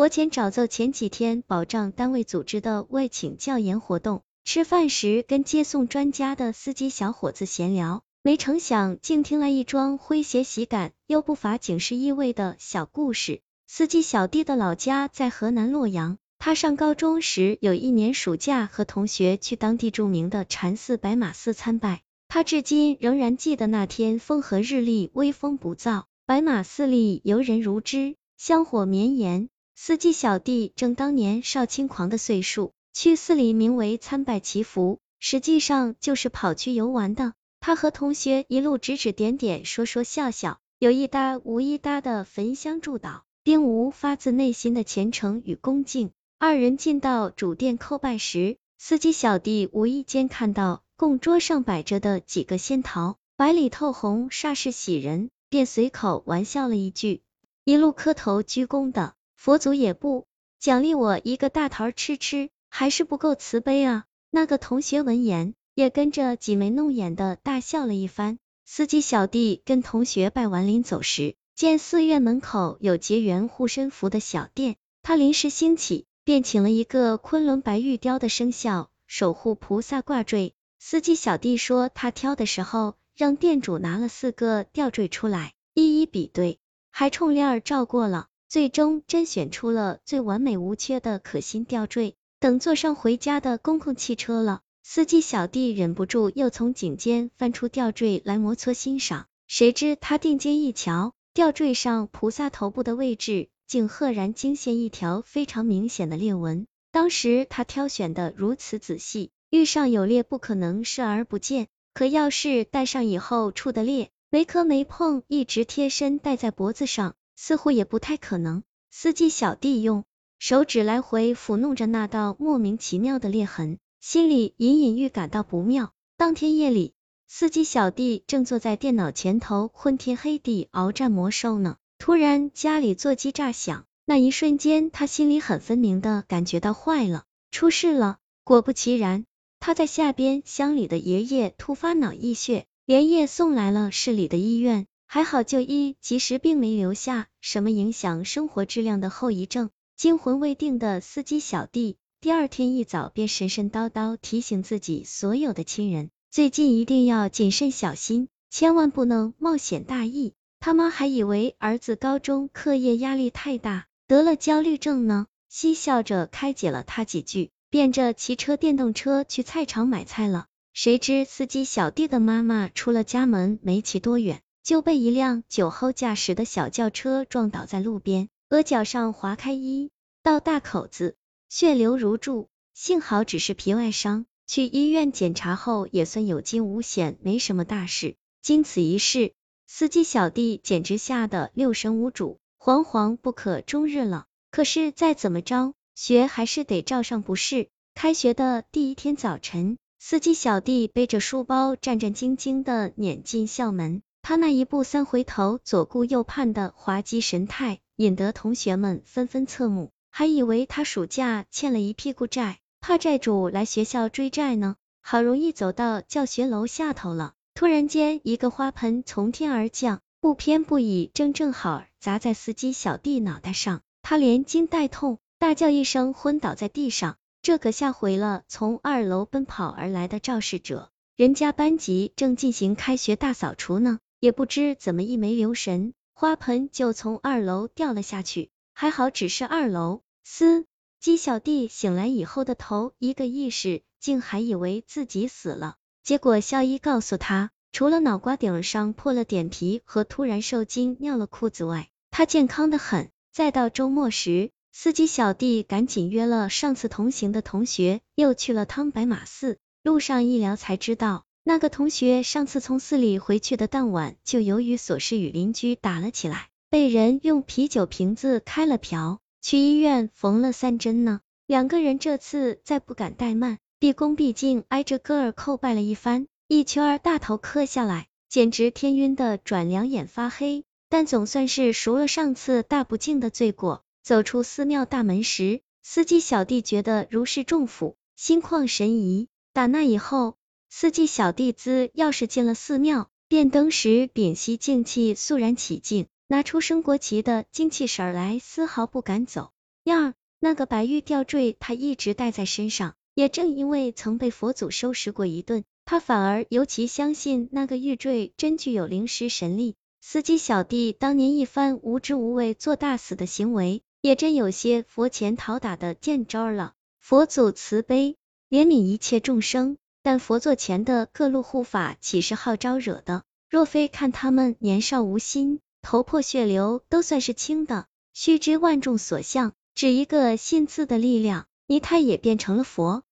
我早前几天保障单位组织的外请教研活动，吃饭时跟接送专家的司机小伙子闲聊，没成想竟听来一桩诙谐喜感又不乏警示意味的小故事。司机小弟的老家在河南洛阳，他上高中时有一年暑假和同学去当地著名的禅寺白马寺参拜，他至今仍然记得那天风和日丽，微风不燥，白马寺里游人如织，香火绵延。司机小弟正当年少轻狂的岁数，去寺里名为参拜祈福，实际上就是跑去游玩的。他和同学一路指指点点，说说笑笑，有一搭无一搭的焚香祝祷，并无发自内心的虔诚与恭敬。二人进到主殿叩拜时，司机小弟无意间看到供桌上摆着的几个仙桃，白里透红，煞是喜人，便随口玩笑了一句，一路磕头鞠躬的佛祖也不奖励我一个大桃吃，还是不够慈悲啊。那个同学闻言也跟着挤眉弄眼的大笑了一番。司机小弟跟同学拜完临走时，见寺院门口有结缘护身符的小店，他临时兴起，便请了一个昆仑白玉雕的生肖守护菩萨挂坠。司机小弟说他挑的时候让店主拿了4个吊坠出来，一一比对，还冲链儿照过了，最终甄选出了最完美无缺的可心吊坠。等坐上回家的公共汽车了，司机小弟忍不住又从颈间翻出吊坠来摩挲欣赏，谁知他定睛一瞧，吊坠上菩萨头部的位置竟赫然惊现一条非常明显的裂纹。当时他挑选的如此仔细，遇上有裂不可能视而不见，可要是戴上以后触的裂，没磕没碰，一直贴身戴在脖子上，似乎也不太可能。司机小弟用手指来回抚弄着那道莫名其妙的裂痕，心里隐隐预感到不妙。当天夜里，司机小弟正坐在电脑前头昏天黑地鏖战魔兽呢，突然家里座机炸响，那一瞬间他心里很分明的感觉到坏了，出事了。果不其然，他在下边乡里的爷爷突发脑溢血，连夜送来了市里的医院，还好就医及时，并没留下什么影响生活质量的后遗症。惊魂未定的司机小弟第二天一早便神神叨叨提醒自己所有的亲人，最近一定要谨慎小心，千万不能冒险大意。他妈还以为儿子高中课业压力太大得了焦虑症呢，嬉笑着开解了他几句，便着骑车电动车去菜场买菜了。谁知司机小弟的妈妈出了家门没骑多远，就被一辆酒后驾驶的小轿车撞倒在路边，额角上划开一道大口子，血流如注，幸好只是皮外伤，去医院检查后也算有惊无险，没什么大事。经此一事，司机小弟简直吓得六神无主，惶惶不可终日了。可是再怎么着，学还是得照上不是。开学的第一天早晨，司机小弟背着书包战战兢兢地撵进校门，他那一步三回头，左顾右盼的滑稽神态，引得同学们纷纷侧目，还以为他暑假欠了一屁股债，怕债主来学校追债呢。好容易走到教学楼下头了，突然间一个花盆从天而降，不偏不倚，正好砸在司机小弟脑袋上，他连惊带痛，大叫一声昏倒在地上。这可吓回了从2楼奔跑而来的肇事者，人家班级正进行开学大扫除呢，也不知怎么一没留神，花盆就从2楼掉了下去。还好只是2楼，司机小弟醒来以后的头一个意识，竟还以为自己死了。结果校医告诉他，除了脑瓜顶上破了点皮和突然受惊尿了裤子外，他健康的很。再到周末时，司机小弟赶紧约了上次同行的同学，又去了趟白马寺。路上一聊才知道，那个同学上次从寺里回去的当晚，就由于琐事与邻居打了起来，被人用啤酒瓶子开了瓢，去医院缝了3针呢。两个人这次再不敢怠慢，毕恭毕敬挨着哥儿叩拜了一番，一圈大头磕下来，简直天晕的转两眼发黑。但总算是赎了上次大不敬的罪过。走出寺庙大门时，司机小弟觉得如释重负，心旷神怡。打那以后，司机小弟自要是进了寺庙，便登时屏息静气，肃然起敬，拿出升国旗的精气神来，丝毫不敢走。样儿，那个白玉吊坠他一直带在身上，也正因为曾被佛祖收拾过一顿，他反而尤其相信那个玉坠真具有灵师神力。司机小弟当年一番无知无畏做大死的行为，也真有些佛前讨打的见招了。佛祖慈悲怜悯一切众生，但佛座前的各路护法岂是好招惹的？若非看他们年少无心，头破血流都算是轻的。须知万众所向，只一个信字的力量，你他也变成了佛。